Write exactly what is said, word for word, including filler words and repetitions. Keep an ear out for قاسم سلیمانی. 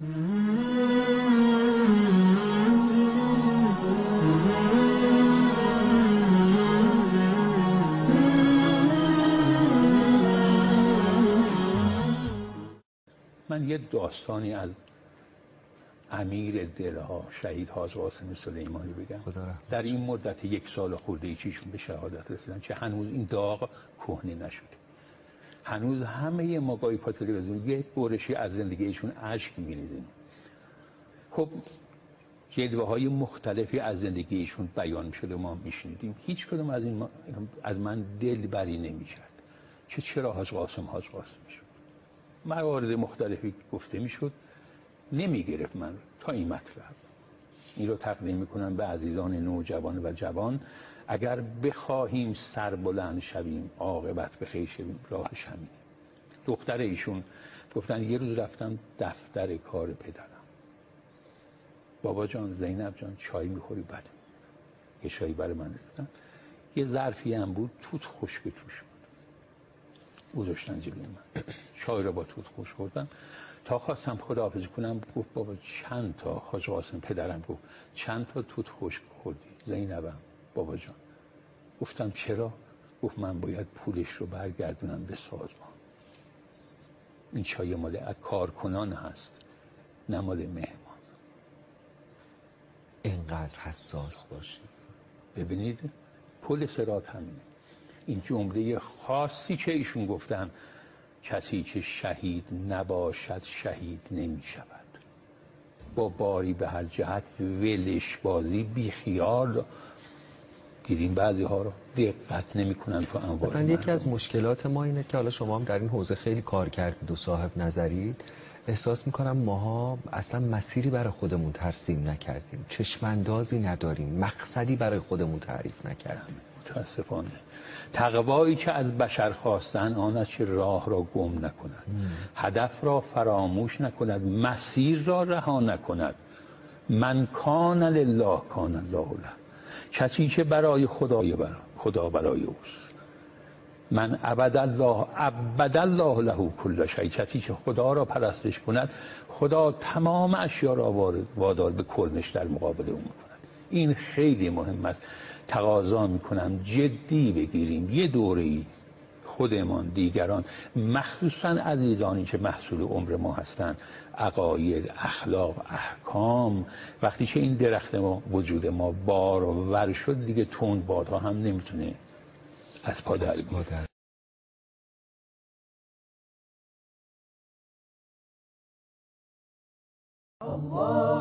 من یه داستانی از امیر دلها شهید حاج قاسم سلیمانی بگم. در این مدت یک سال خورده چیشون به شهادت رسیدن که هنوز این داغ کهنه نشده. هنوز همه ما گاهی پا تلویزیون یه برشی از زندگیشون اشک می‌ریزیم. خب جلوه‌های مختلفی از زندگیشون بیان شده ما میشنیدیم. هیچ کدوم از این از من دلبری نمی‌کرد که چرا حاج قاسم حاج قاسم شد. موارد مختلفی گفته میشد، نمیگرفت من تا این مطلب. این رو تقدیم میکنم به عزیزان نوجوان و جوان. اگر بخواهیم سربلند شویم عاقبت به خیر شویم راهش همینه. دختر ایشون گفتن یه روز رفتم دفتر کار پدرم، بابا جان زینب جان چای میخوری؟ بله. یه چایی برای من ریختن، یه ظرفی هم بود توت خشک توش بود، گذاشتن جلوی من، چای رو با توت خشک خوردم. تا خواستم خداحافظی کنم گفت بابا چند تا حاج قاسم پدرم گفت چند تا توت خشک خوردی زینبم بابا جان؟ گفتم چرا؟ گفت من باید پولش رو برگردونم به سازمان. این چای مال کارکنان هست نه مال مهمان. اینقدر حساس باشی. ببینید پل صراط همینه. این جمله خاصی که ایشون گفتن کسی که شهید نباشد شهید نمی شود. با باری به هر جهت ولش بازی بی خیال. دیدین بعضی ها رو دقت نمی کنن تو انوار. مثلا یکی از مشکلات ما اینه که حالا شما هم در این حوزه خیلی کار کردید و صاحب نظرید، احساس میکنم ماها اصلا مسیری برای خودمون ترسیم نکردیم، چشمندازی نداریم، مقصدی برای خودمون تعریف نکردیم. متاسفانه تقوایی که از بشر خواستن آن است که راه را گم نکند، هدف را فراموش نکند، مسیر را رها نکند. من کان لله کان الله له. کسی که برای خدای برای خدا برای اوست. من عبد الله عبد الله له کل شیء. کسی که خدا را پرستش کند خدا تمام اشیا را وارد وادار به کرنش در مقابل او میکند. این خیلی مهم است. تقاضا میکنم جدی بگیریم یه دوره‌ای خودمان، دیگران، مخصوصا عزیزانی که محصول عمر ما هستند، عقاید، اخلاق، احکام. وقتی که این درخت ما وجود ما بارور شد دیگه تند بادها هم نمیتونه از پا در بیاره. الله